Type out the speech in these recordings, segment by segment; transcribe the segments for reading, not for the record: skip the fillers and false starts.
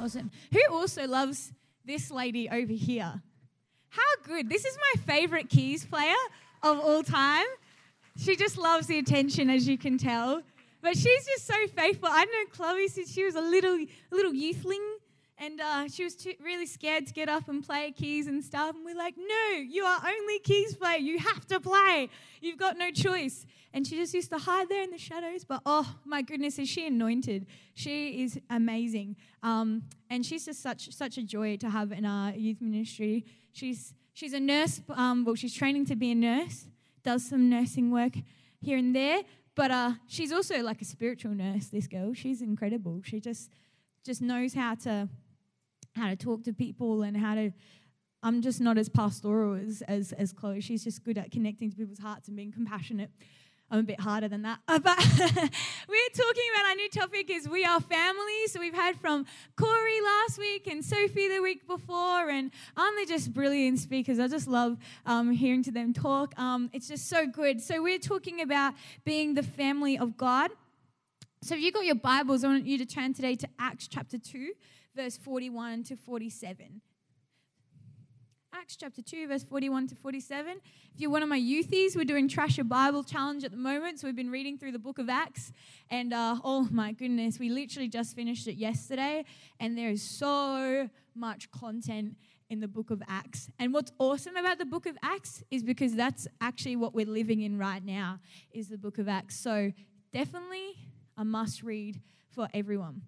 Awesome. Who also loves this lady over here? How good. This is my favorite keys player of all time. She just loves the attention, as you can tell. But she's just so faithful. I've known Chloe since she was a little youthling, and she was really scared to get up and play keys and stuff. And we're like, no, you are only keys player. You have to play. You've got no choice. And she just used to hide there in the shadows. But, oh, my goodness, is she anointed. She is amazing. And she's just such a joy to have in our youth ministry. She's a nurse. Well, she's training to be a nurse, does some nursing work here and there. But she's also like a spiritual nurse, this girl. She's incredible. She just knows how to talk to people and how to... I'm just not as pastoral as Chloe. She's just good at connecting to people's hearts and being compassionate. I'm a bit harder than that. But we're talking about our new topic is we are family. So we've had from Corey last week and Sophie the week before. And aren't they just brilliant speakers? I just love hearing to them talk. It's just so good. So we're talking about being the family of God. So if you've got your Bibles, I want you to turn today to Acts chapter 2, verse 41 to 47. Acts chapter 2, verse 41 to 47. If you're one of my youthies, we're doing Trash Your Bible Challenge at the moment. So we've been reading through the book of Acts. And oh my goodness, we literally just finished it yesterday. And there is so much content in the book of Acts. And what's awesome about the book of Acts is because that's actually what we're living in right now is the book of Acts. So definitely a must read for everyone.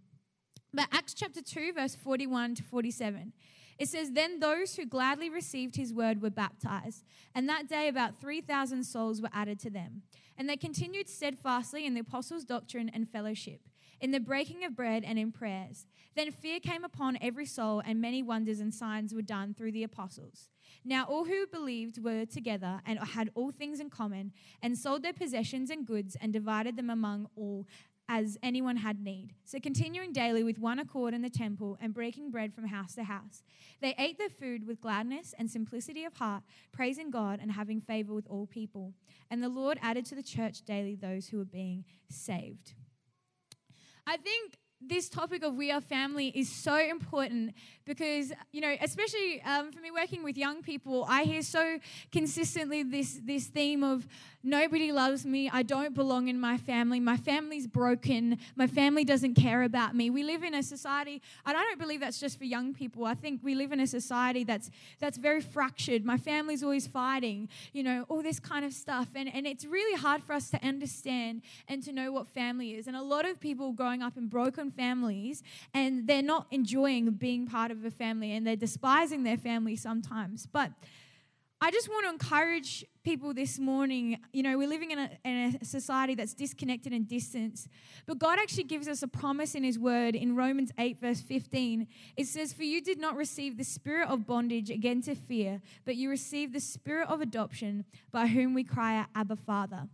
But Acts chapter 2, verse 41 to 47. It says, then those who gladly received his word were baptized, and that day about 3,000 souls were added to them. And they continued steadfastly in the apostles' doctrine and fellowship, in the breaking of bread and in prayers. Then fear came upon every soul, and many wonders and signs were done through the apostles. Now all who believed were together and had all things in common, and sold their possessions and goods, and divided them among all as anyone had need. So continuing daily with one accord in the temple and breaking bread from house to house, they ate their food with gladness and simplicity of heart, praising God and having favor with all people. And the Lord added to the church daily those who were being saved. I think this topic of we are family is so important because, you know, especially for me working with young people, I hear so consistently this theme of nobody loves me, I don't belong in my family's broken, my family doesn't care about me. We live in a society, and I don't believe that's just for young people. I think we live in a society that's very fractured. My family's always fighting, you know, all this kind of stuff. And it's really hard for us to understand and to know what family is. And a lot of people growing up in broken families, and they're not enjoying being part of a family, and they're despising their family sometimes. But I just want to encourage people this morning. You know, we're living in a society that's disconnected and distant, but God actually gives us a promise in his word in Romans 8 verse 15. It says, for you did not receive the spirit of bondage again to fear, but you received the spirit of adoption, by whom we cry out, Abba, Father.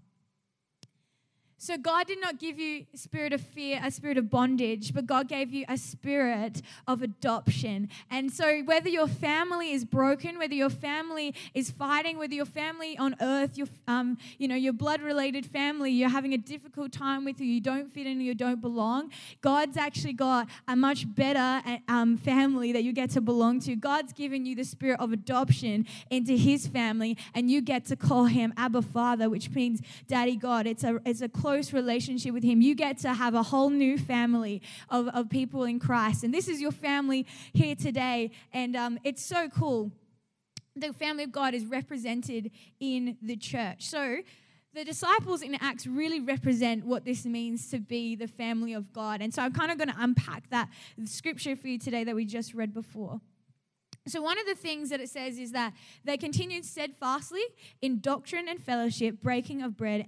So God did not give you a spirit of fear, a spirit of bondage, but God gave you a spirit of adoption. And so whether your family is broken, whether your family is fighting, whether your family on earth, your blood-related family, you're having a difficult time with, you don't fit in, you don't belong, God's actually got a much better family that you get to belong to. God's given you the spirit of adoption into his family, and you get to call him Abba Father, which means Daddy God. It's a close relationship with him. You get to have a whole new family of people in Christ. And this is your family here today. And it's so cool. The family of God is represented in the church. So the disciples in Acts really represent what this means to be the family of God. And so I'm kind of going to unpack that scripture for you today that we just read before. So one of the things that it says is that they continued steadfastly in doctrine and fellowship, breaking of bread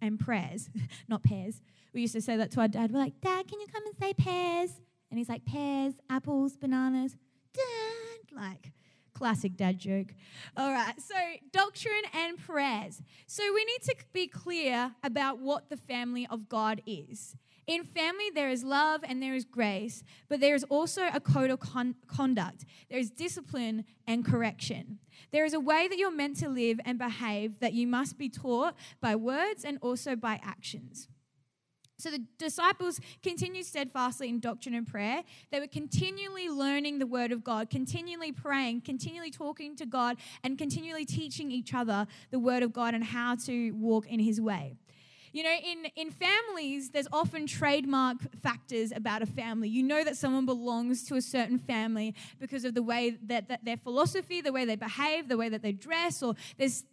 and prayers, not pears. We used to say that to our dad. We're like, Dad, can you come and say pears? And he's like, pears, apples, bananas, Dad, like classic dad joke. All right, so doctrine and prayers. So we need to be clear about what the family of God is. In family, there is love and there is grace, but there is also a code of conduct. There is discipline and correction. There is a way that you're meant to live and behave that you must be taught by words and also by actions. So the disciples continued steadfastly in doctrine and prayer. They were continually learning the word of God, continually praying, continually talking to God, and continually teaching each other the word of God and how to walk in his way. You know, in families, there's often trademark factors about a family. You know that someone belongs to a certain family because of the way that their philosophy, the way they behave, the way that they dress, or there's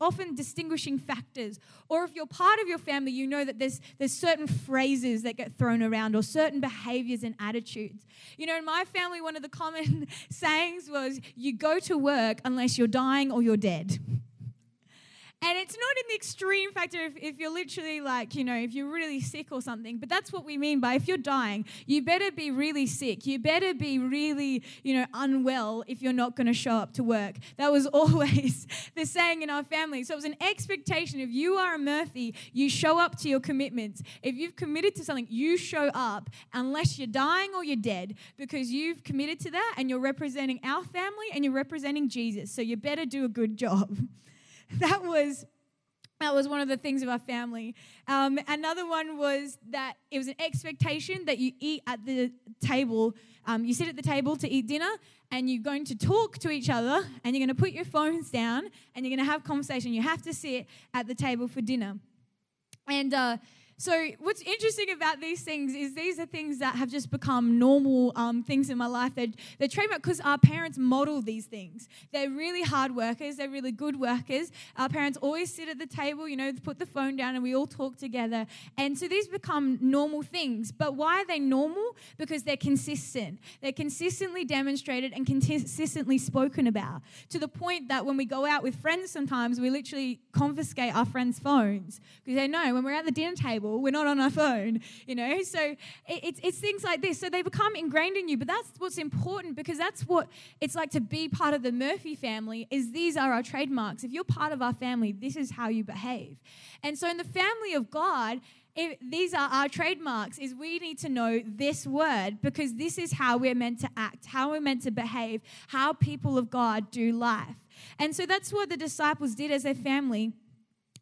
often distinguishing factors. Or if you're part of your family, you know that there's certain phrases that get thrown around or certain behaviors and attitudes. You know, in my family, one of the common sayings was, you go to work unless you're dying or you're dead. And it's not in the extreme factor if you're literally like, you know, if you're really sick or something. But that's what we mean by if you're dying, you better be really sick. You better be really, you know, unwell if you're not going to show up to work. That was always the saying in our family. So it was an expectation. If you are a Murphy, you show up to your commitments. If you've committed to something, you show up unless you're dying or you're dead, because you've committed to that and you're representing our family and you're representing Jesus. So you better do a good job. That was one of the things of our family. Another one was that it was an expectation that you eat at the table. You sit at the table to eat dinner and you're going to talk to each other and you're going to put your phones down and you're going to have conversation. You have to sit at the table for dinner. And so what's interesting about these things is these are things that have just become normal things in my life. They're trademarked because our parents model these things. They're really hard workers. They're really good workers. Our parents always sit at the table, you know, put the phone down and we all talk together. And so these become normal things. But why are they normal? Because they're consistent. They're consistently demonstrated and consistently spoken about, to the point that when we go out with friends sometimes, we literally confiscate our friends' phones. Because they know when we're at the dinner table, we're not on our phone, you know. So it's things like this. So they become ingrained in you, but that's what's important, because that's what it's like to be part of the Murphy family. Is these are our trademarks. If you're part of our family, this is how you behave. And so in the family of God, these are our trademarks, is we need to know this word, because this is how we're meant to act, how we're meant to behave, how people of God do life. And so that's what the disciples did as their family.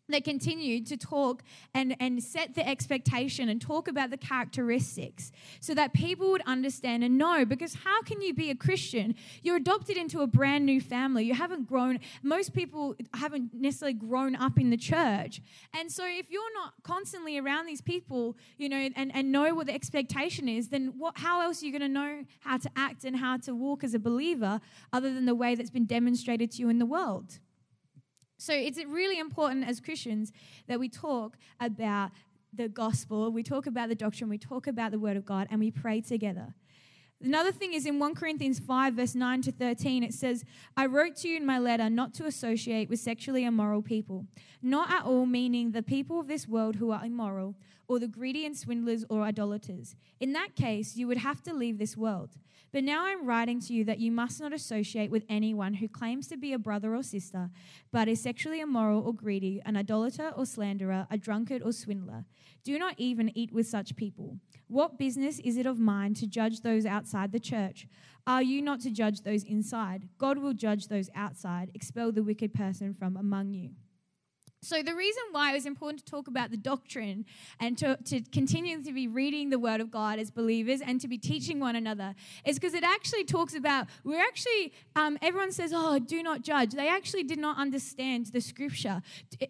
They continued to talk and set the expectation and talk about the characteristics so that people would understand and know. Because how can you be a Christian? You're adopted into a brand new family. You haven't grown. Most people haven't necessarily grown up in the church. And so if you're not constantly around these people, you know, and know what the expectation is, then how else are you going to know how to act and how to walk as a believer other than the way that's been demonstrated to you in the world? So it's really important as Christians that we talk about the gospel, we talk about the doctrine, we talk about the word of God, and we pray together. Another thing is in 1 Corinthians 5, verse 9 to 13, it says, I wrote to you in my letter not to associate with sexually immoral people, not at all meaning the people of this world who are immoral, or the greedy and swindlers or idolaters. In that case, you would have to leave this world. But now I'm writing to you that you must not associate with anyone who claims to be a brother or sister, but is sexually immoral or greedy, an idolater or slanderer, a drunkard or swindler. Do not even eat with such people. What business is it of mine to judge those outside the church? Are you not to judge those inside? God will judge those outside. Expel the wicked person from among you. So the reason why it was important to talk about the doctrine and to continue to be reading the Word of God as believers and to be teaching one another is because it actually talks about, everyone says, oh, do not judge. They actually did not understand the Scripture.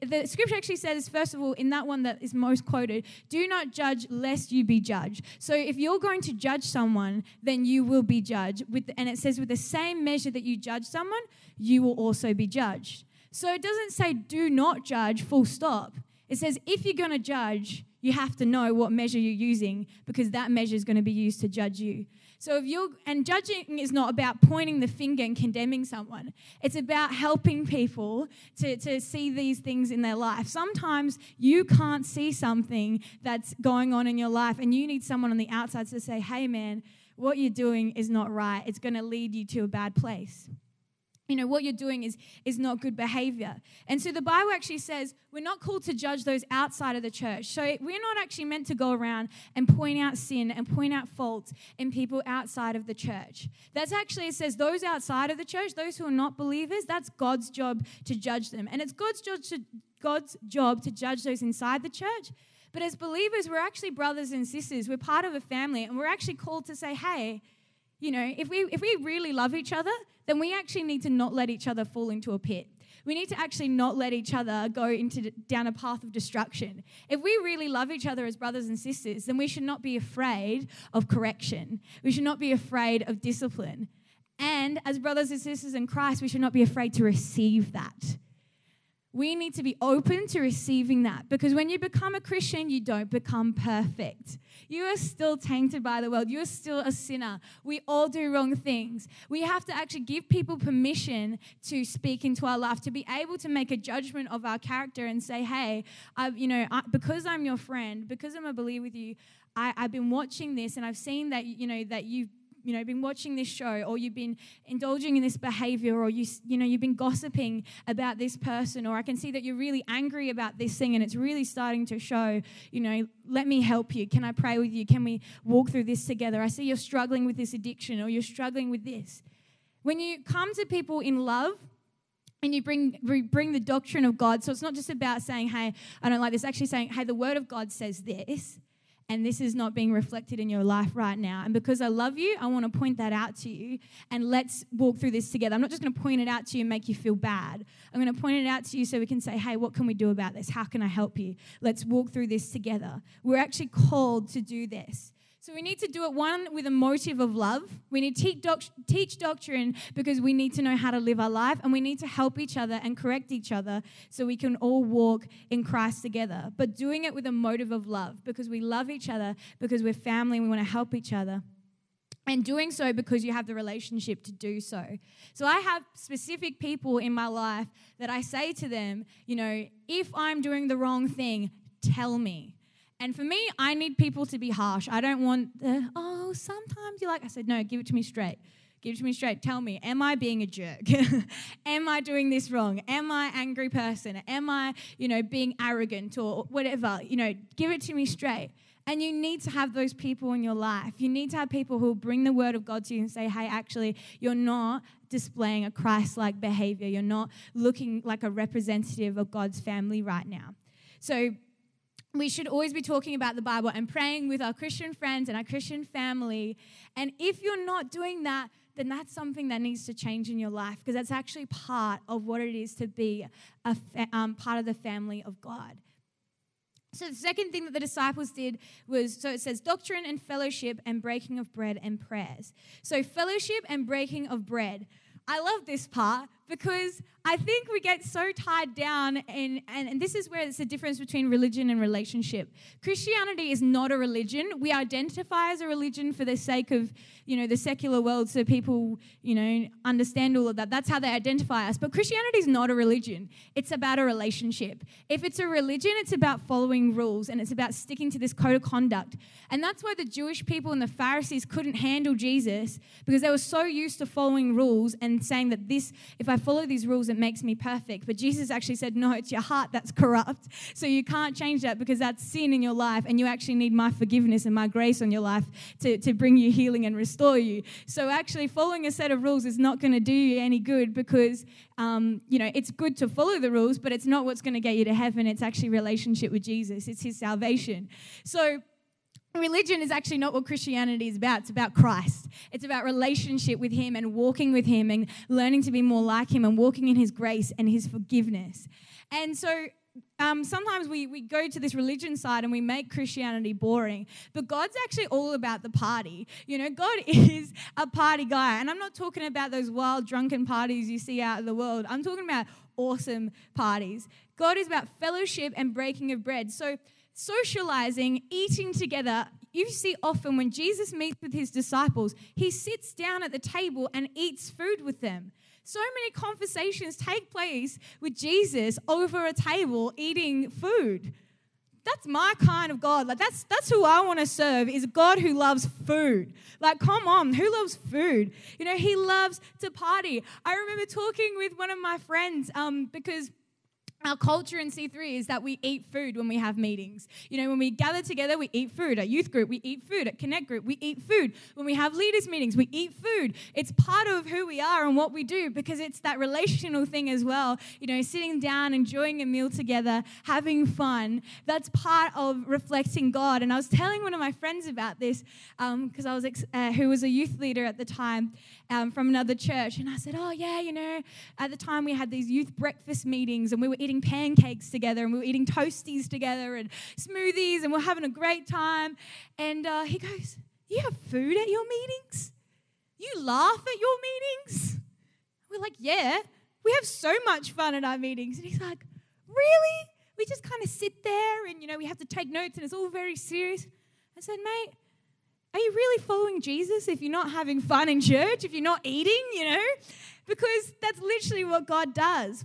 The Scripture actually says, first of all, in that one that is most quoted, do not judge lest you be judged. So if you're going to judge someone, then you will be judged. And it says with the same measure that you judge someone, you will also be judged. So it doesn't say do not judge, full stop. It says if you're going to judge, you have to know what measure you're using, because that measure is going to be used to judge you. So judging is not about pointing the finger and condemning someone. It's about helping people to see these things in their life. Sometimes you can't see something that's going on in your life and you need someone on the outside to say, hey man, what you're doing is not right. It's going to lead you to a bad place. You know, what you're doing is not good behavior. And so the Bible actually says we're not called to judge those outside of the church. So we're not actually meant to go around and point out sin and point out faults in people outside of the church. That's actually, it says those outside of the church, those who are not believers, that's God's job to judge them. And it's God's job to judge those inside the church. But as believers, we're actually brothers and sisters. We're part of a family, and we're actually called to say, hey, you know, if we really love each other, then we actually need to not let each other fall into a pit. We need to actually not let each other go down a path of destruction. If we really love each other as brothers and sisters, then we should not be afraid of correction. We should not be afraid of discipline. And as brothers and sisters in Christ, we should not be afraid to receive that. We need to be open to receiving that, because when you become a Christian, you don't become perfect. You are still tainted by the world. You are still a sinner. We all do wrong things. We have to actually give people permission to speak into our life, to be able to make a judgment of our character and say, hey, because I'm your friend, because I'm a believer with you, I've been watching this, and I've seen that, that you've been watching this show, or you've been indulging in this behavior, or you've been gossiping about this person, or I can see that you're really angry about this thing and it's really starting to show. Let me help you. Can I pray with you? Can we walk through this together? I see you're struggling with this addiction, or you're struggling with this. When you come to people in love, and you bring the doctrine of God, so it's not just about saying, hey, I don't like this, actually saying, hey, the word of God says this, and this is not being reflected in your life right now. And because I love you, I want to point that out to you, and let's walk through this together. I'm not just going to point it out to you and make you feel bad. I'm going to point it out to you so we can say, hey, what can we do about this? How can I help you? Let's walk through this together. We're actually called to do this. So we need to do it, one, with a motive of love. We need to teach doctrine because we need to know how to live our life, and we need to help each other and correct each other so we can all walk in Christ together. But doing it with a motive of love, because we love each other, because we're family and we want to help each other. And doing so because you have the relationship to do so. So I have specific people in my life that I say to them, if I'm doing the wrong thing, tell me. And for me, I need people to be harsh. I don't want sometimes you're like, I said, no, give it to me straight. Give it to me straight. Tell me, am I being a jerk? Am I doing this wrong? Am I an angry person? Am I, being arrogant or whatever? Give it to me straight. And you need to have those people in your life. You need to have people who will bring the word of God to you and say, hey, actually, you're not displaying a Christ-like behavior. You're not looking like a representative of God's family right now. So we should always be talking about the Bible and praying with our Christian friends and our Christian family. And if you're not doing that, then that's something that needs to change in your life, because that's actually part of what it is to be a part of the family of God. So the second thing that the disciples did was, so it says doctrine and fellowship and breaking of bread and prayers. So fellowship and breaking of bread. I love this part because I think we get so tied down, and this is where it's the difference between religion and relationship. Christianity is not a religion. We identify as a religion for the sake of, the secular world, so people, understand all of that. That's how they identify us. But Christianity is not a religion. It's about a relationship. If it's a religion, it's about following rules, and it's about sticking to this code of conduct. And that's why the Jewish people and the Pharisees couldn't handle Jesus, because they were so used to following rules and saying that if I follow these rules, it makes me perfect. But Jesus actually said, no, it's your heart that's corrupt. So you can't change that, because that's sin in your life, and you actually need my forgiveness and my grace on your life to bring you healing and restore you. So actually following a set of rules is not going to do you any good, because, it's good to follow the rules, but it's not what's going to get you to heaven. It's actually relationship with Jesus. It's his salvation. So religion is actually not what Christianity is about. It's about Christ. It's about relationship with him and walking with him and learning to be more like him and walking in his grace and his forgiveness. And so sometimes we go to this religion side and we make Christianity boring, but God's actually all about the party. God is a party guy, and I'm not talking about those wild drunken parties you see out in the world. I'm talking about awesome parties. God is about fellowship and breaking of bread. So socializing, eating together, you see often when Jesus meets with his disciples, he sits down at the table and eats food with them. So many conversations take place with Jesus over a table eating food. That's my kind of God. Like that's who I want to serve, is a God who loves food. Like, come on, who loves food? He loves to party. I remember talking with one of my friends because Our culture in C3 is that we eat food when we have meetings. You know, when we gather together, we eat food. At youth group, we eat food. At Connect group, we eat food. When we have leaders meetings, we eat food. It's part of who we are and what we do because it's that relational thing as well. You know, sitting down, enjoying a meal together, having fun. That's part of reflecting God. And I was telling one of my friends about this because I was who was a youth leader at the time from another church. And I said, oh, yeah, you know, at the time we had these youth breakfast meetings and we were eating pancakes together and we were eating toasties together and smoothies and we're having a great time. And he goes, you have food at your meetings? You laugh at your meetings? We're like, yeah, we have so much fun at our meetings. And he's like, really? We just kind of sit there and, you know, we have to take notes and it's all very serious. I said, mate, are you really following Jesus if you're not having fun in church, if you're not eating, you know? Because that's literally what God does.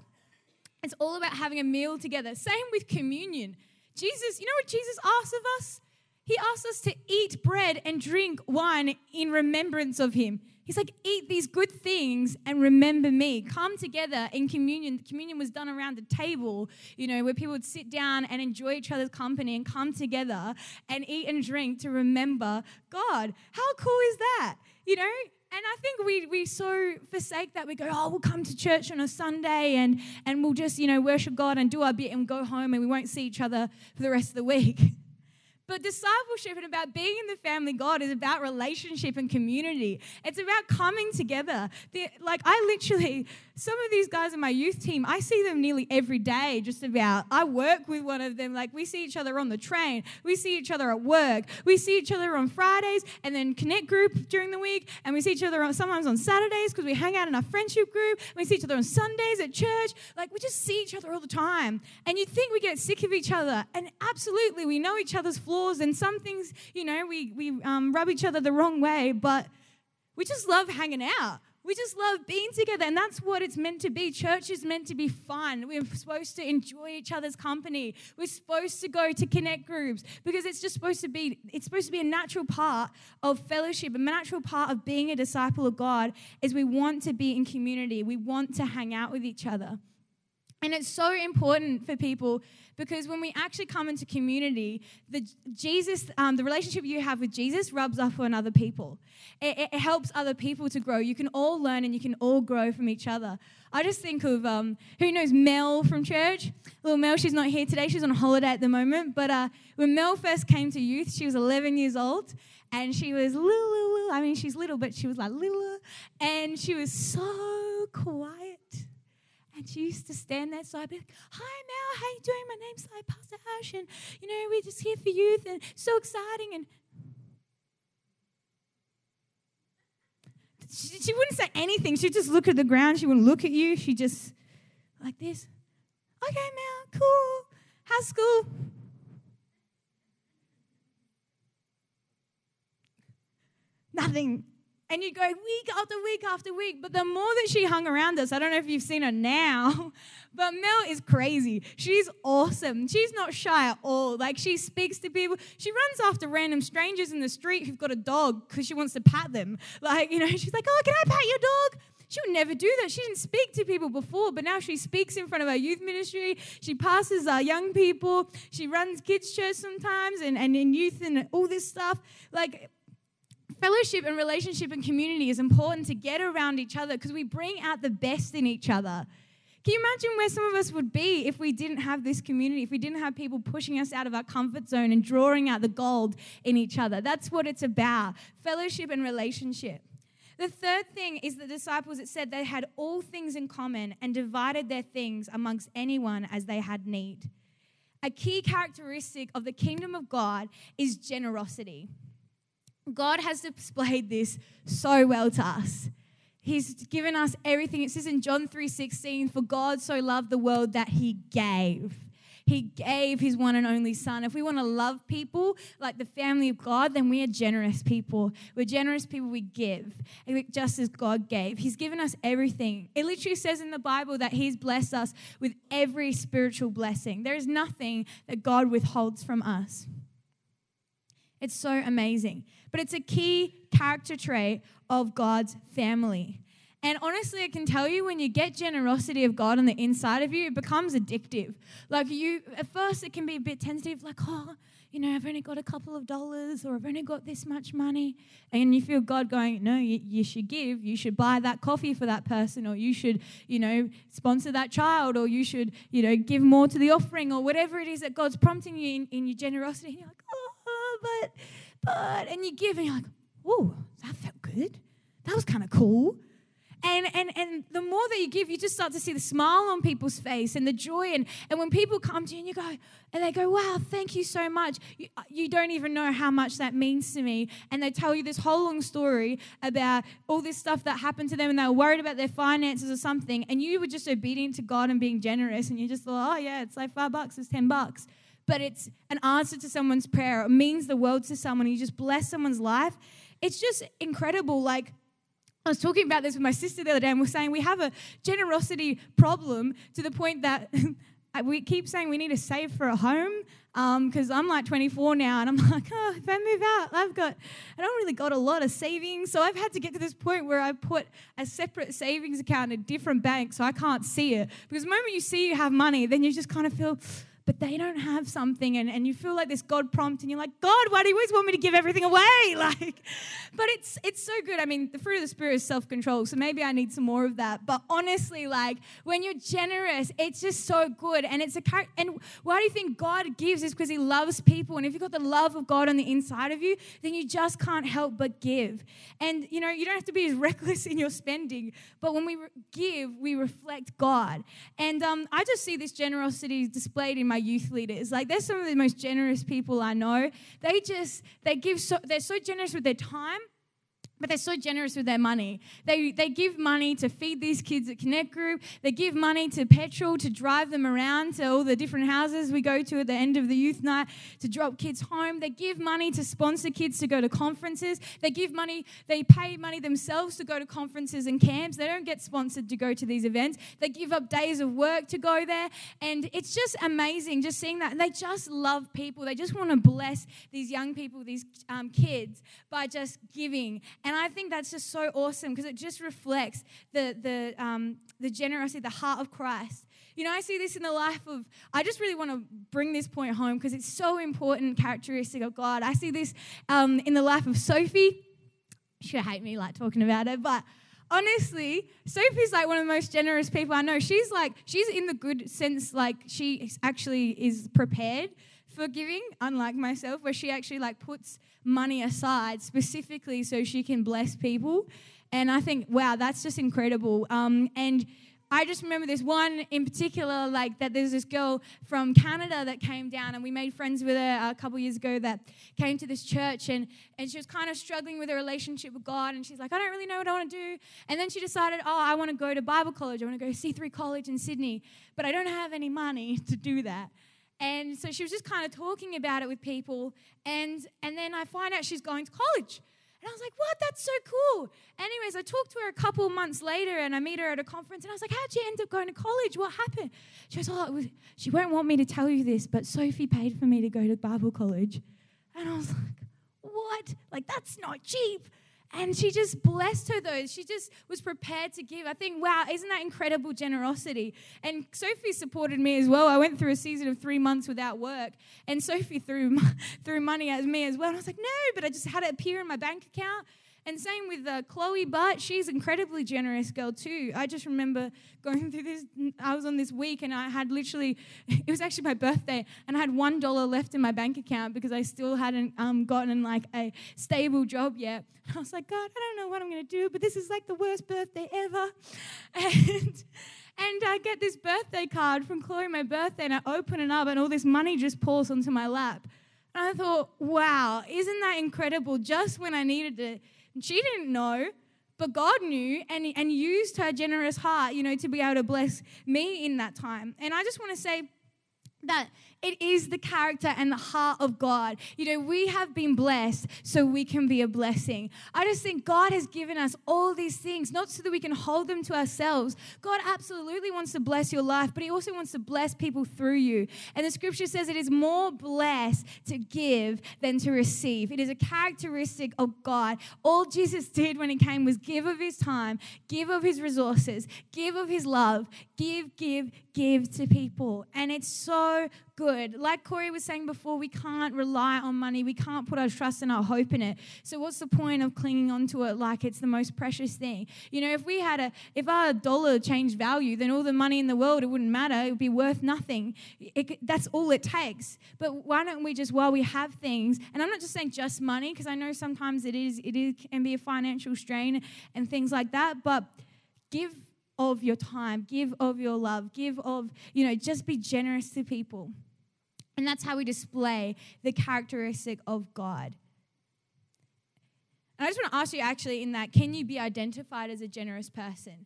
It's all about having a meal together. Same with communion. Jesus, you know what Jesus asks of us? He asks us to eat bread and drink wine in remembrance of him. He's like, eat these good things and remember me. Come together in communion. Communion was done around the table, you know, where people would sit down and enjoy each other's company and come together and eat and drink to remember God. How cool is that? You know? And I think we so forsake that. We go, oh, we'll come to church on a Sunday and we'll just, you know, worship God and do our bit and go home and we won't see each other for the rest of the week. But discipleship and about being in the family God is about relationship and community. It's about coming together. I literally, some of these guys in my youth team, I see them nearly every day just about. I work with one of them. Like, we see each other on the train. We see each other at work. We see each other on Fridays and then Connect group during the week. And we see each other sometimes on Saturdays because we hang out in our friendship group. And we see each other on Sundays at church. Like, we just see each other all the time. And you'd think we get sick of each other. And absolutely, we know each other's flaws. And some things, you know, we rub each other the wrong way, but we just love hanging out. We just love being together, and that's what it's meant to be. Church is meant to be fun. We're supposed to enjoy each other's company. We're supposed to go to Connect groups because it's just supposed to be a natural part of fellowship, a natural part of being a disciple of God is we want to be in community. We want to hang out with each other. And it's so important for people because when we actually come into community, the relationship you have with Jesus rubs off on other people. It helps other people to grow. You can all learn and you can all grow from each other. I just think of, who knows Mel from church? Little Mel, she's not here today. She's on holiday at the moment. But when Mel first came to youth, she was 11 years old. And she was little. I mean, she's little, but she was like little. And she was so quiet. And she used to stand there, so I'd be like, hi, Mel, how you doing? My name's like Pastor Ash, and, you know, we're just here for youth, and so exciting. And she wouldn't say anything. She'd just look at the ground. She wouldn't look at you. She just, like this, okay, Mel, cool. How's school? Nothing. And you go week after week after week. But the more that she hung around us, I don't know if you've seen her now, but Mel is crazy. She's awesome. She's not shy at all. Like, she speaks to people. She runs after random strangers in the street who've got a dog because she wants to pat them. Like, you know, she's like, oh, can I pat your dog? She would never do that. She didn't speak to people before, but now she speaks in front of our youth ministry. She passes our young people. She runs kids' church sometimes and in youth and all this stuff. Like, fellowship and relationship and community is important to get around each other because we bring out the best in each other. Can you imagine where some of us would be if we didn't have this community, if we didn't have people pushing us out of our comfort zone and drawing out the gold in each other? That's what it's about, fellowship and relationship. The third thing is the disciples, it said they had all things in common and divided their things amongst anyone as they had need. A key characteristic of the kingdom of God is generosity. God has displayed this so well to us. He's given us everything. It says in John 3:16, for God so loved the world that he gave. He gave his one and only son. If we want to love people like the family of God, then we are generous people. We're generous people. We give just as God gave. He's given us everything. It literally says in the Bible that he's blessed us with every spiritual blessing. There is nothing that God withholds from us. It's so amazing. But it's a key character trait of God's family. And honestly, I can tell you, when you get generosity of God on the inside of you, it becomes addictive. Like, you, at first it can be a bit tentative, like, oh, you know, I've only got a couple of dollars, or I've only got this much money. And you feel God going, no, you should give. You should buy that coffee for that person, or you should, you know, sponsor that child, or you should, you know, give more to the offering, or whatever it is that God's prompting you in your generosity. And you're like, oh, but, and you give, and you're like, oh, that felt good. That was kind of cool. And the more that you give, you just start to see the smile on people's face and the joy. And when people come to you and you go, and they go, wow, thank you so much. You don't even know how much that means to me. And they tell you this whole long story about all this stuff that happened to them, and they were worried about their finances or something. And you were just obedient to God and being generous. And you just thought, oh, yeah, it's like $5, it's $10. But it's an answer to someone's prayer. It means the world to someone. You just bless someone's life. It's just incredible. Like, I was talking about this with my sister the other day, and we're saying we have a generosity problem to the point that we keep saying we need to save for a home, because I'm like 24 now, and I'm like, oh, if I move out, I don't really got a lot of savings. So I've had to get to this point where I put a separate savings account in a different bank so I can't see it. Because the moment you see you have money, then you just kind of feel, but they don't have something, and you feel like this God prompt, and you're like, God, why do you always want me to give everything away? Like, but it's so good. I mean, the fruit of the Spirit is self-control, so maybe I need some more of that. But honestly, like, when you're generous, it's just so good. And it's and why do you think God gives? Is because He loves people. And if you've got the love of God on the inside of you, then you just can't help but give. And you know, you don't have to be as reckless in your spending. But when we give, we reflect God. And I just see this generosity displayed in my youth leaders. Like, they're some of the most generous people I know. They're so generous with their time, but they're so generous with their money. They give money to feed these kids at Connect Group. They give money to petrol, to drive them around to all the different houses we go to at the end of the youth night, to drop kids home. They give money to sponsor kids to go to conferences. They pay money themselves to go to conferences and camps. They don't get sponsored to go to these events. They give up days of work to go there. And it's just amazing just seeing that. And they just love people. They just want to bless these young people, these kids, by just giving. And I think that's just so awesome, because it just reflects the generosity, the heart of Christ. You know, I see this in the life of, I just really want to bring this point home because it's so important, characteristic of God. I see this in the life of Sophie. She'll hate me like talking about it, but honestly, Sophie's like one of the most generous people I know. She's in the good sense, like she actually is prepared for giving, unlike myself, where she actually like puts money aside specifically so she can bless people. And I think, wow, that's just incredible. And I just remember this one in particular, like that there's this girl from Canada that came down, and we made friends with her a couple years ago that came to this church, and she was kind of struggling with her relationship with God, and she's like, I don't really know what I want to do. And then she decided, oh, I want to go to Bible college. I want to go to C3 College in Sydney, but I don't have any money to do that. And so she was just kind of talking about it with people. And then I find out she's going to college. And I was like, what? That's so cool. Anyways, I talked to her a couple months later, and I meet her at a conference. And I was like, how'd you end up going to college? What happened? She goes, she won't want me to tell you this, but Sophie paid for me to go to Bible college. And I was like, what? Like, that's not cheap. And she just blessed her, though. She just was prepared to give. I think, wow, isn't that incredible generosity? And Sophie supported me as well. I went through a season of 3 months without work, and Sophie threw money at me as well. And I was like, no, but I just had it appear in my bank account. And same with Chloe, but she's an incredibly generous girl too. I just remember going through this. I was on this week, and I had it was actually my birthday, and I had $1 left in my bank account because I still hadn't gotten like a stable job yet. And I was like, God, I don't know what I'm going to do, but this is like the worst birthday ever. And I get this birthday card from Chloe, my birthday, and I open it up, and all this money just pours onto my lap. And I thought, wow, isn't that incredible? Just when I needed it. She didn't know, but God knew and used her generous heart, you know, to be able to bless me in that time. And I just want to say fact that it is the character and the heart of God. You know, we have been blessed so we can be a blessing. I just think God has given us all these things, not so that we can hold them to ourselves. God absolutely wants to bless your life, but he also wants to bless people through you. And the scripture says it is more blessed to give than to receive. It is a characteristic of God. All Jesus did when he came was give of his time, give of his resources, give of his love, give to people. And it's so good. Like Corey was saying before, we can't rely on money. We can't put our trust and our hope in it. So what's the point of clinging onto it like it's the most precious thing? You know, if our dollar changed value, then all the money in the world, it wouldn't matter. It would be worth nothing. That's all it takes. But why don't we just, while we have things, and I'm not just saying just money, because I know sometimes it can be a financial strain and things like that, but give of your time, give of your love, give of, just be generous to people. And that's how we display the characteristic of God. And I just want to ask you actually in that, can you be identified as a generous person?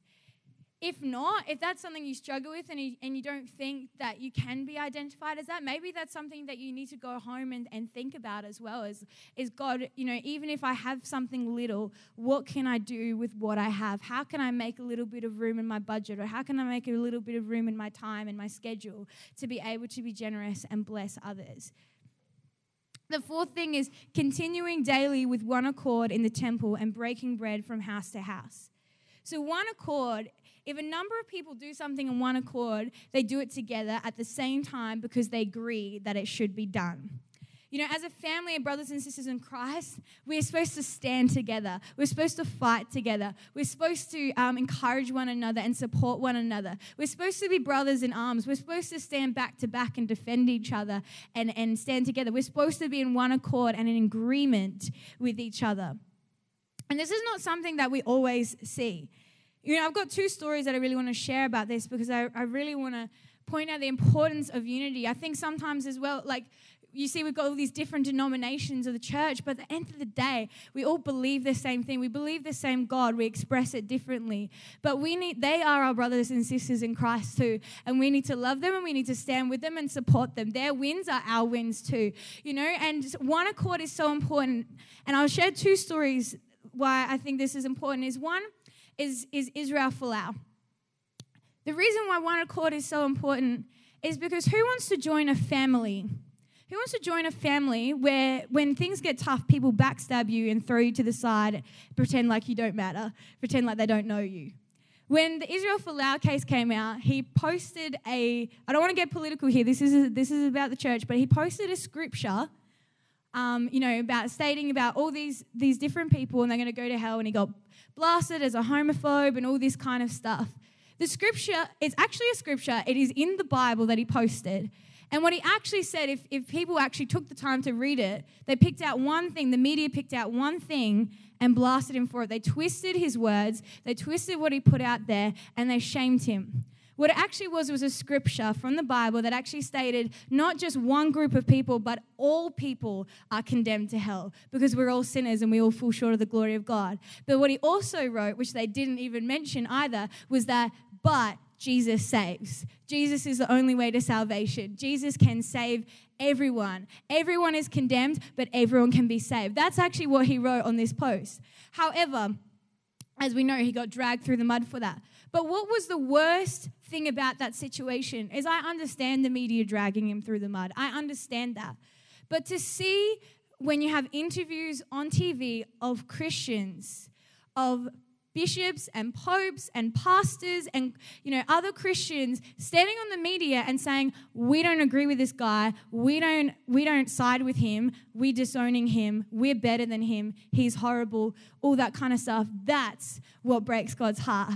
If not, if that's something you struggle with and you don't think that you can be identified as that, maybe that's something that you need to go home and think about as well is God, even if I have something little, what can I do with what I have? How can I make a little bit of room in my budget, or how can I make a little bit of room in my time and my schedule to be able to be generous and bless others? The fourth thing is continuing daily with one accord in the temple and breaking bread from house to house. So one accord, if a number of people do something in one accord, they do it together at the same time because they agree that it should be done. As a family of brothers and sisters in Christ, we're supposed to stand together. We're supposed to fight together. We're supposed to encourage one another and support one another. We're supposed to be brothers in arms. We're supposed to stand back to back and defend each other and stand together. We're supposed to be in one accord and in agreement with each other. And this is not something that we always see. I've got two stories that I really want to share about this because I really want to point out the importance of unity. I think sometimes as well, you see we've got all these different denominations of the church, but at the end of the day, we all believe the same thing. We believe the same God. We express it differently. But they are our brothers and sisters in Christ too, and we need to love them and we need to stand with them and support them. Their wins are our wins too, and one accord is so important. And I'll share two stories why I think this is important. One is Israel Folau. The reason why one accord is so important is because who wants to join a family? Who wants to join a family where when things get tough, people backstab you and throw you to the side, pretend like you don't matter, pretend like they don't know you? When the Israel Folau case came out, he posted I don't want to get political here, this is about the church, but he posted a scripture about stating about all these different people and they're going to go to hell, and he got blasted as a homophobe and all this kind of stuff. The scripture, it's actually a scripture. It is in the Bible that he posted. And what he actually said, if people actually took the time to read it, they picked out one thing, the media picked out one thing and blasted him for it. They twisted his words, they twisted what he put out there, and they shamed him. What it actually was a scripture from the Bible that actually stated not just one group of people, but all people are condemned to hell because we're all sinners and we all fall short of the glory of God. But what he also wrote, which they didn't even mention either, was that, but Jesus saves. Jesus is the only way to salvation. Jesus can save everyone. Everyone is condemned, but everyone can be saved. That's actually what he wrote on this post. However, as we know, he got dragged through the mud for that. But what was the worst thing about that situation is I understand the media dragging him through the mud. I understand that. But to see when you have interviews on TV of Christians, of bishops and popes and pastors and, other Christians standing on the media and saying, we don't agree with this guy, we don't side with him, we're disowning him, we're better than him, he's horrible, all that kind of stuff, that's what breaks God's heart.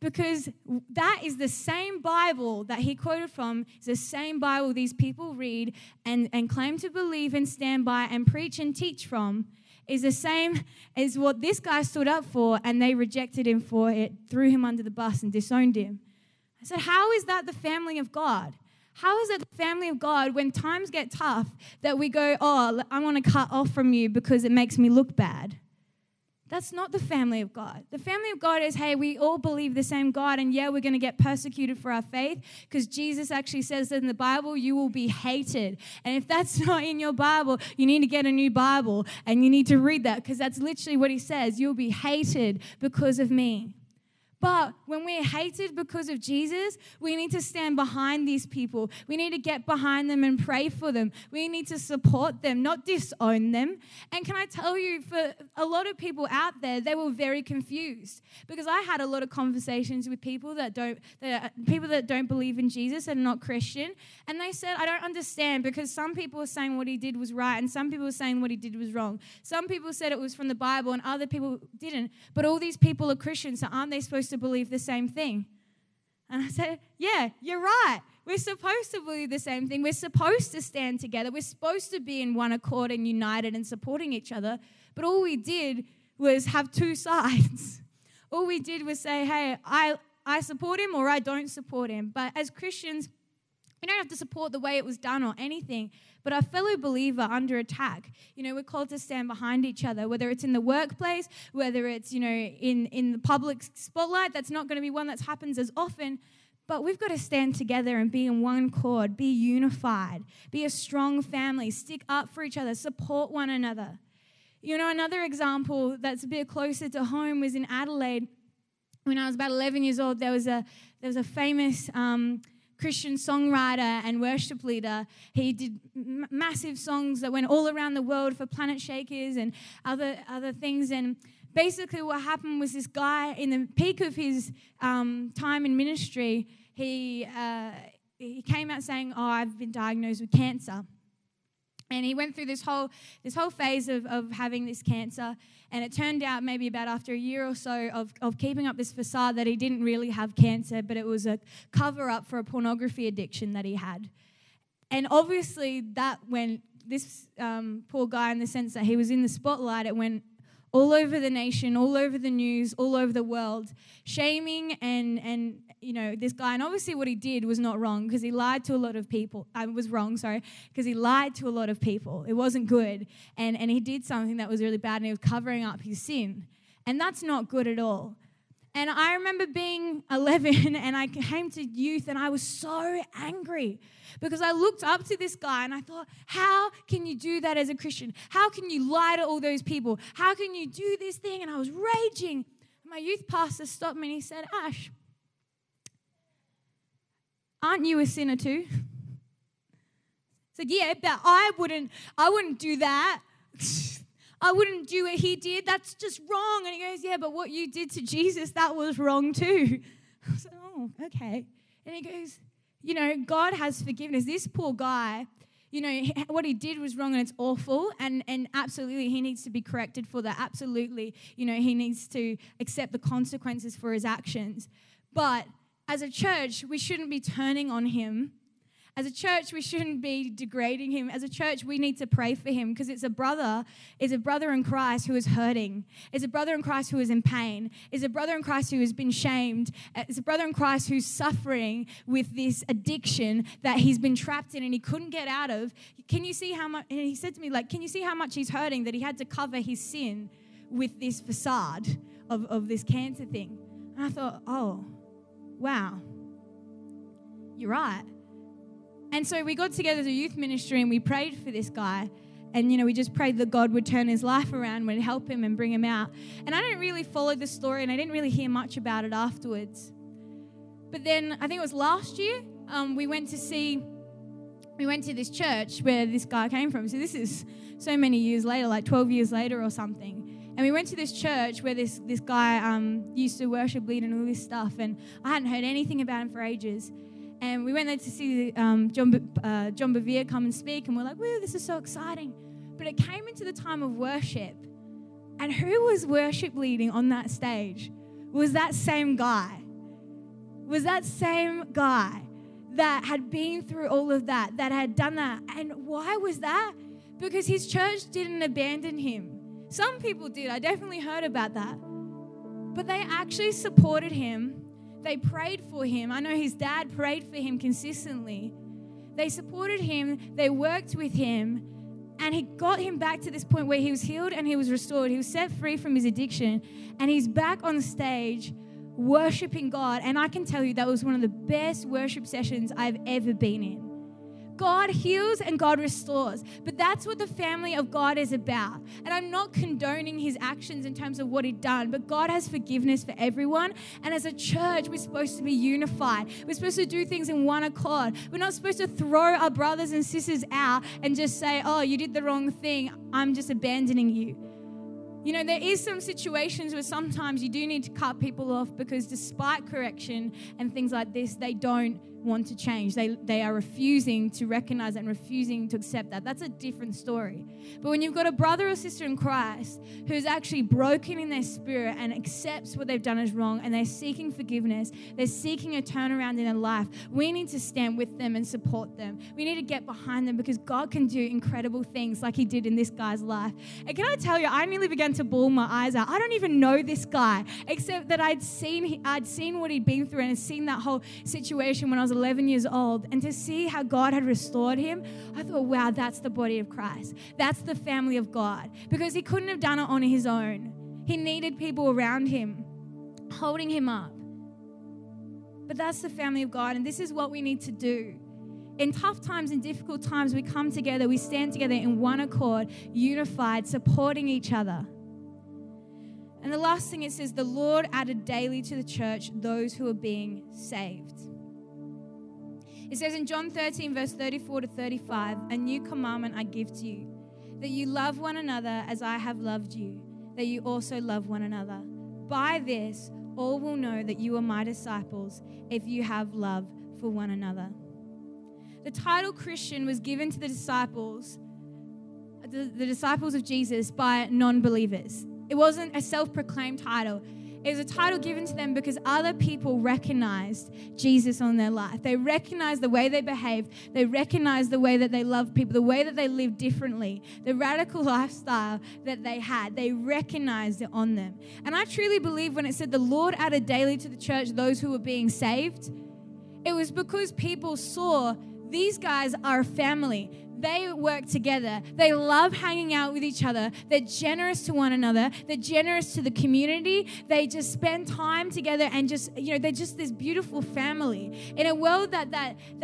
Because that is the same Bible that he quoted from, it's the same Bible these people read and claim to believe and stand by and preach and teach from, is the same as what this guy stood up for, and they rejected him for it, threw him under the bus and disowned him. I said, how is that the family of God? How is that the family of God when times get tough that we go, I want to cut off from you because it makes me look bad? That's not the family of God. The family of God is, hey, we all believe the same God, and yeah, we're going to get persecuted for our faith, because Jesus actually says that in the Bible, you will be hated. And if that's not in your Bible, you need to get a new Bible, and you need to read that, because that's literally what he says. You'll be hated because of me. But when we're hated because of Jesus, we need to stand behind these people. We need to get behind them and pray for them. We need to support them, not disown them. And can I tell you, for a lot of people out there, they were very confused, because I had a lot of conversations with people that don't believe in Jesus and are not Christian. And they said, I don't understand, because some people are saying what he did was right, and some people are saying what he did was wrong. Some people said it was from the Bible and other people didn't. But all these people are Christians, so aren't they supposed to believe the same thing? And I said, yeah, you're right. We're supposed to believe the same thing. We're supposed to stand together. We're supposed to be in one accord and united and supporting each other. But all we did was have two sides. All we did was say, hey, I support him or I don't support him. But as Christians, we don't have to support the way it was done or anything, but our fellow believer under attack, you know, we're called to stand behind each other, whether it's in the workplace, whether it's, you know, in the public spotlight. That's not going to be one that happens as often, but we've got to stand together and be in one accord, be unified, be a strong family, stick up for each other, support one another. You know, another example that's a bit closer to home was in Adelaide. When I was about 11 years old, there was a famous Christian songwriter and worship leader. He did massive songs that went all around the world for Planet Shakers and other things. And basically what happened was, this guy, in the peak of his time in ministry, he came out saying, oh, I've been diagnosed with cancer. And he went through this whole phase of having this cancer, and it turned out maybe about after a year or so of keeping up this facade that he didn't really have cancer, but it was a cover-up for a pornography addiction that he had. And obviously that went, this poor guy, in the sense that he was in the spotlight, it went all over the nation, all over the news, all over the world, shaming and you know, this guy. And obviously what he did was not wrong, because he lied to a lot of people. Because he lied to a lot of people. It wasn't good. And he did something that was really bad, and he was covering up his sin. And that's not good at all. And I remember being 11 and I came to youth, and I was so angry, because I looked up to this guy and I thought, how can you do that as a Christian? How can you lie to all those people? How can you do this thing? And I was raging. My youth pastor stopped me and he said, Ash, aren't you a sinner too? I said, yeah, but I wouldn't do that. I wouldn't do what he did. That's just wrong. And he goes, yeah, but what you did to Jesus, that was wrong too. I said, oh, okay. And he goes, you know, God has forgiveness. This poor guy, you know, what he did was wrong, and it's awful, and absolutely he needs to be corrected for that. Absolutely, you know, he needs to accept the consequences for his actions. But as a church, we shouldn't be turning on him. As a church, we shouldn't be degrading him. As a church, we need to pray for him, because it's a brother in Christ who is hurting. It's a brother in Christ who is in pain. It's a brother in Christ who has been shamed. It's a brother in Christ who's suffering with this addiction that he's been trapped in and he couldn't get out of. Can you see how much? And he said to me, like, can you see how much he's hurting, that he had to cover his sin with this facade of this cancer thing? And I thought, oh, wow, you're right. And so we got together as a youth ministry and we prayed for this guy. And, you know, we just prayed that God would turn his life around, would help him and bring him out. And I didn't really follow the story, and I didn't really hear much about it afterwards. But then I think it was last year, we went to this church where this guy came from. So this is so many years later, like 12 years later or something. And we went to this church where this guy used to worship lead and all this stuff. And I hadn't heard anything about him for ages. And we went there to see John Bevere come and speak. And we're like, whoa, this is so exciting. But it came into the time of worship. And who was worship leading on that stage? Was that same guy that had been through all of that, that had done that. And why was that? Because his church didn't abandon him. Some people did. I definitely heard about that. But they actually supported him. They prayed for him. I know his dad prayed for him consistently. They supported him. They worked with him. And he got him back to this point where he was healed and he was restored. He was set free from his addiction. And he's back on stage worshiping God. And I can tell you that was one of the best worship sessions I've ever been in. God heals and God restores. But that's what the family of God is about. And I'm not condoning his actions in terms of what he'd done, but God has forgiveness for everyone. And as a church, we're supposed to be unified. We're supposed to do things in one accord. We're not supposed to throw our brothers and sisters out and just say, oh, you did the wrong thing. I'm just abandoning you. You know, there is some situations where sometimes you do need to cut people off because despite correction and things like this, they don't want to change. They are refusing to recognize and refusing to accept that. That's a different story. But when you've got a brother or sister in Christ who's actually broken in their spirit and accepts what they've done is wrong and they're seeking forgiveness, they're seeking a turnaround in their life, we need to stand with them and support them. We need to get behind them because God can do incredible things like he did in this guy's life. And can I tell you, I nearly began to bawl my eyes out. I don't even know this guy, except that I'd seen what he'd been through and I'd seen that whole situation when I was 11 years old, and to see how God had restored him, I thought, wow, that's the body of Christ. That's the family of God, because he couldn't have done it on his own. He needed people around him, holding him up. But that's the family of God, and this is what we need to do. In tough times and difficult times, we come together, we stand together in one accord, unified, supporting each other. And the last thing it says, the Lord added daily to the church those who are being saved. It says in John 13, verse 34 to 35, a new commandment I give to you, that you love one another as I have loved you, that you also love one another. By this, all will know that you are my disciples if you have love for one another. The title Christian was given to the disciples of Jesus by non-believers. It wasn't a self-proclaimed title. It was a title given to them because other people recognized Jesus on their life. They recognized the way they behaved. They recognized the way that they loved people, the way that they lived differently, the radical lifestyle that they had. They recognized it on them. And I truly believe when it said the Lord added daily to the church those who were being saved, it was because people saw these guys are a family. They work together. They love hanging out with each other. They're generous to one another. They're generous to the community. They just spend time together and just, you know, they're just this beautiful family. In a world that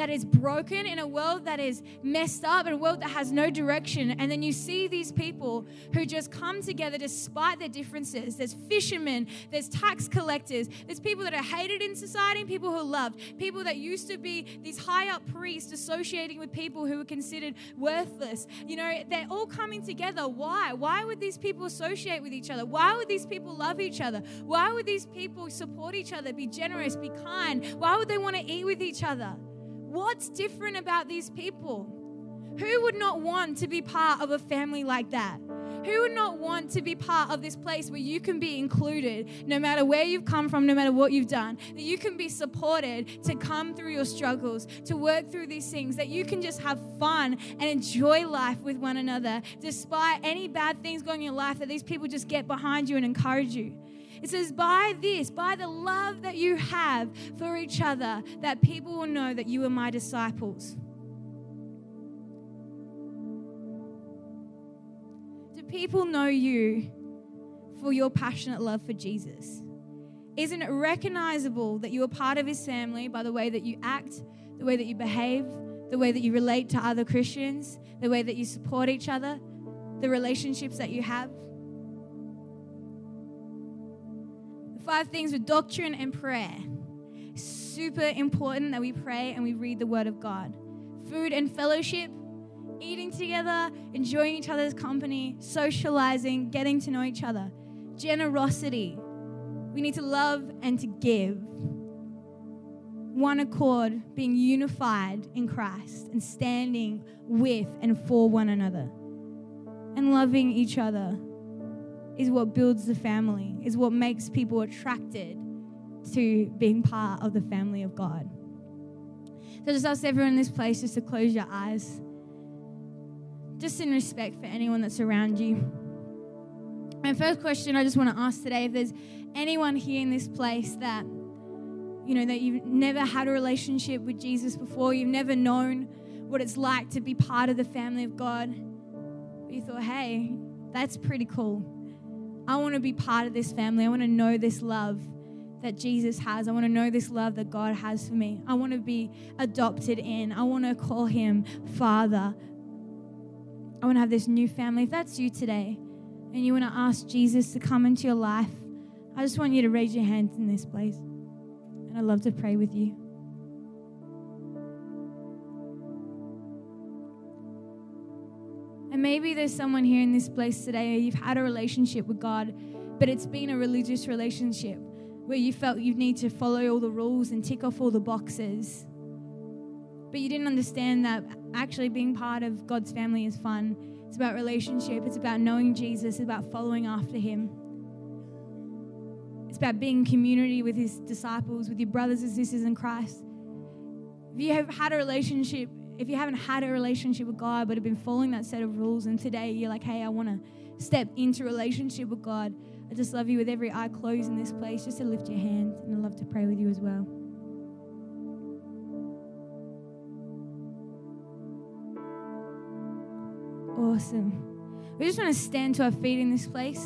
is broken, in a world that is messed up, in a world that has no direction, and then you see these people who just come together despite their differences. There's fishermen. There's tax collectors. There's people that are hated in society, people who are loved, people that used to be these high-up priests associating with people who were considered worthless. You know, they're all coming together. Why? Why would these people associate with each other? Why would these people love each other? Why would these people support each other, be generous, be kind? Why would they want to eat with each other? What's different about these people? Who would not want to be part of a family like that? Who would not want to be part of this place where you can be included, no matter where you've come from, no matter what you've done, that you can be supported to come through your struggles, to work through these things, that you can just have fun and enjoy life with one another, despite any bad things going in your life, that these people just get behind you and encourage you. It says, by this, by the love that you have for each other, that people will know that you are my disciples. People know you for your passionate love for Jesus. Isn't it recognizable that you are part of his family by the way that you act, the way that you behave, the way that you relate to other Christians, the way that you support each other, the relationships that you have? The five things were doctrine and prayer. Super important that we pray and we read the Word of God. Food and fellowship. Eating together, enjoying each other's company, socializing, getting to know each other. Generosity. We need to love and to give. One accord, being unified in Christ and standing with and for one another. And loving each other is what builds the family, is what makes people attracted to being part of the family of God. So I just ask everyone in this place just to close your eyes. Just in respect for anyone that's around you. My first question I just want to ask today, if there's anyone here in this place that, you know, that you've never had a relationship with Jesus before, you've never known what it's like to be part of the family of God, you thought, hey, that's pretty cool. I want to be part of this family. I want to know this love that Jesus has. I want to know this love that God has for me. I want to be adopted in. I want to call him Father. I want to have this new family. If that's you today and you want to ask Jesus to come into your life, I just want you to raise your hands in this place. And I'd love to pray with you. And maybe there's someone here in this place today, you've had a relationship with God, but it's been a religious relationship where you felt you need to follow all the rules and tick off all the boxes. But you didn't understand that actually being part of God's family is fun. It's about relationship. It's about knowing Jesus. It's about following after him. It's about being in community with his disciples, with your brothers and sisters in Christ. If you haven't had a relationship with God but have been following that set of rules, and today you're like, hey, I want to step into relationship with God, I just love you with every eye closed in this place just to lift your hand, and I'd love to pray with you as well. Awesome. We just want to stand to our feet in this place.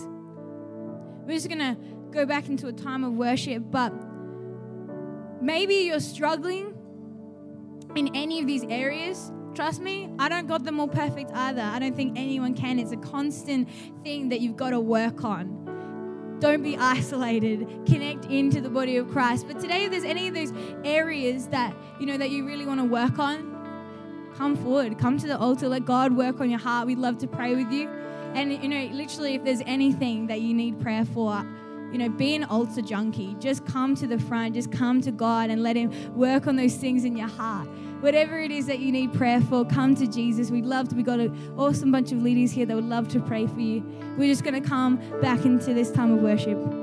We're just going to go back into a time of worship, but maybe you're struggling in any of these areas. Trust me, I don't got them all perfect either. I don't think anyone can. It's a constant thing that you've got to work on. Don't be isolated. Connect into the body of Christ. But today, if there's any of those areas that you know that you really want to work on, come forward. Come to the altar. Let God work on your heart. We'd love to pray with you. And you know, literally, if there's anything that you need prayer for, you know, be an altar junkie. Just come to the front. Just come to God and let him work on those things in your heart. Whatever it is that you need prayer for, come to Jesus. We've got an awesome bunch of leaders here that would love to pray for you. We're just going to come back into this time of worship.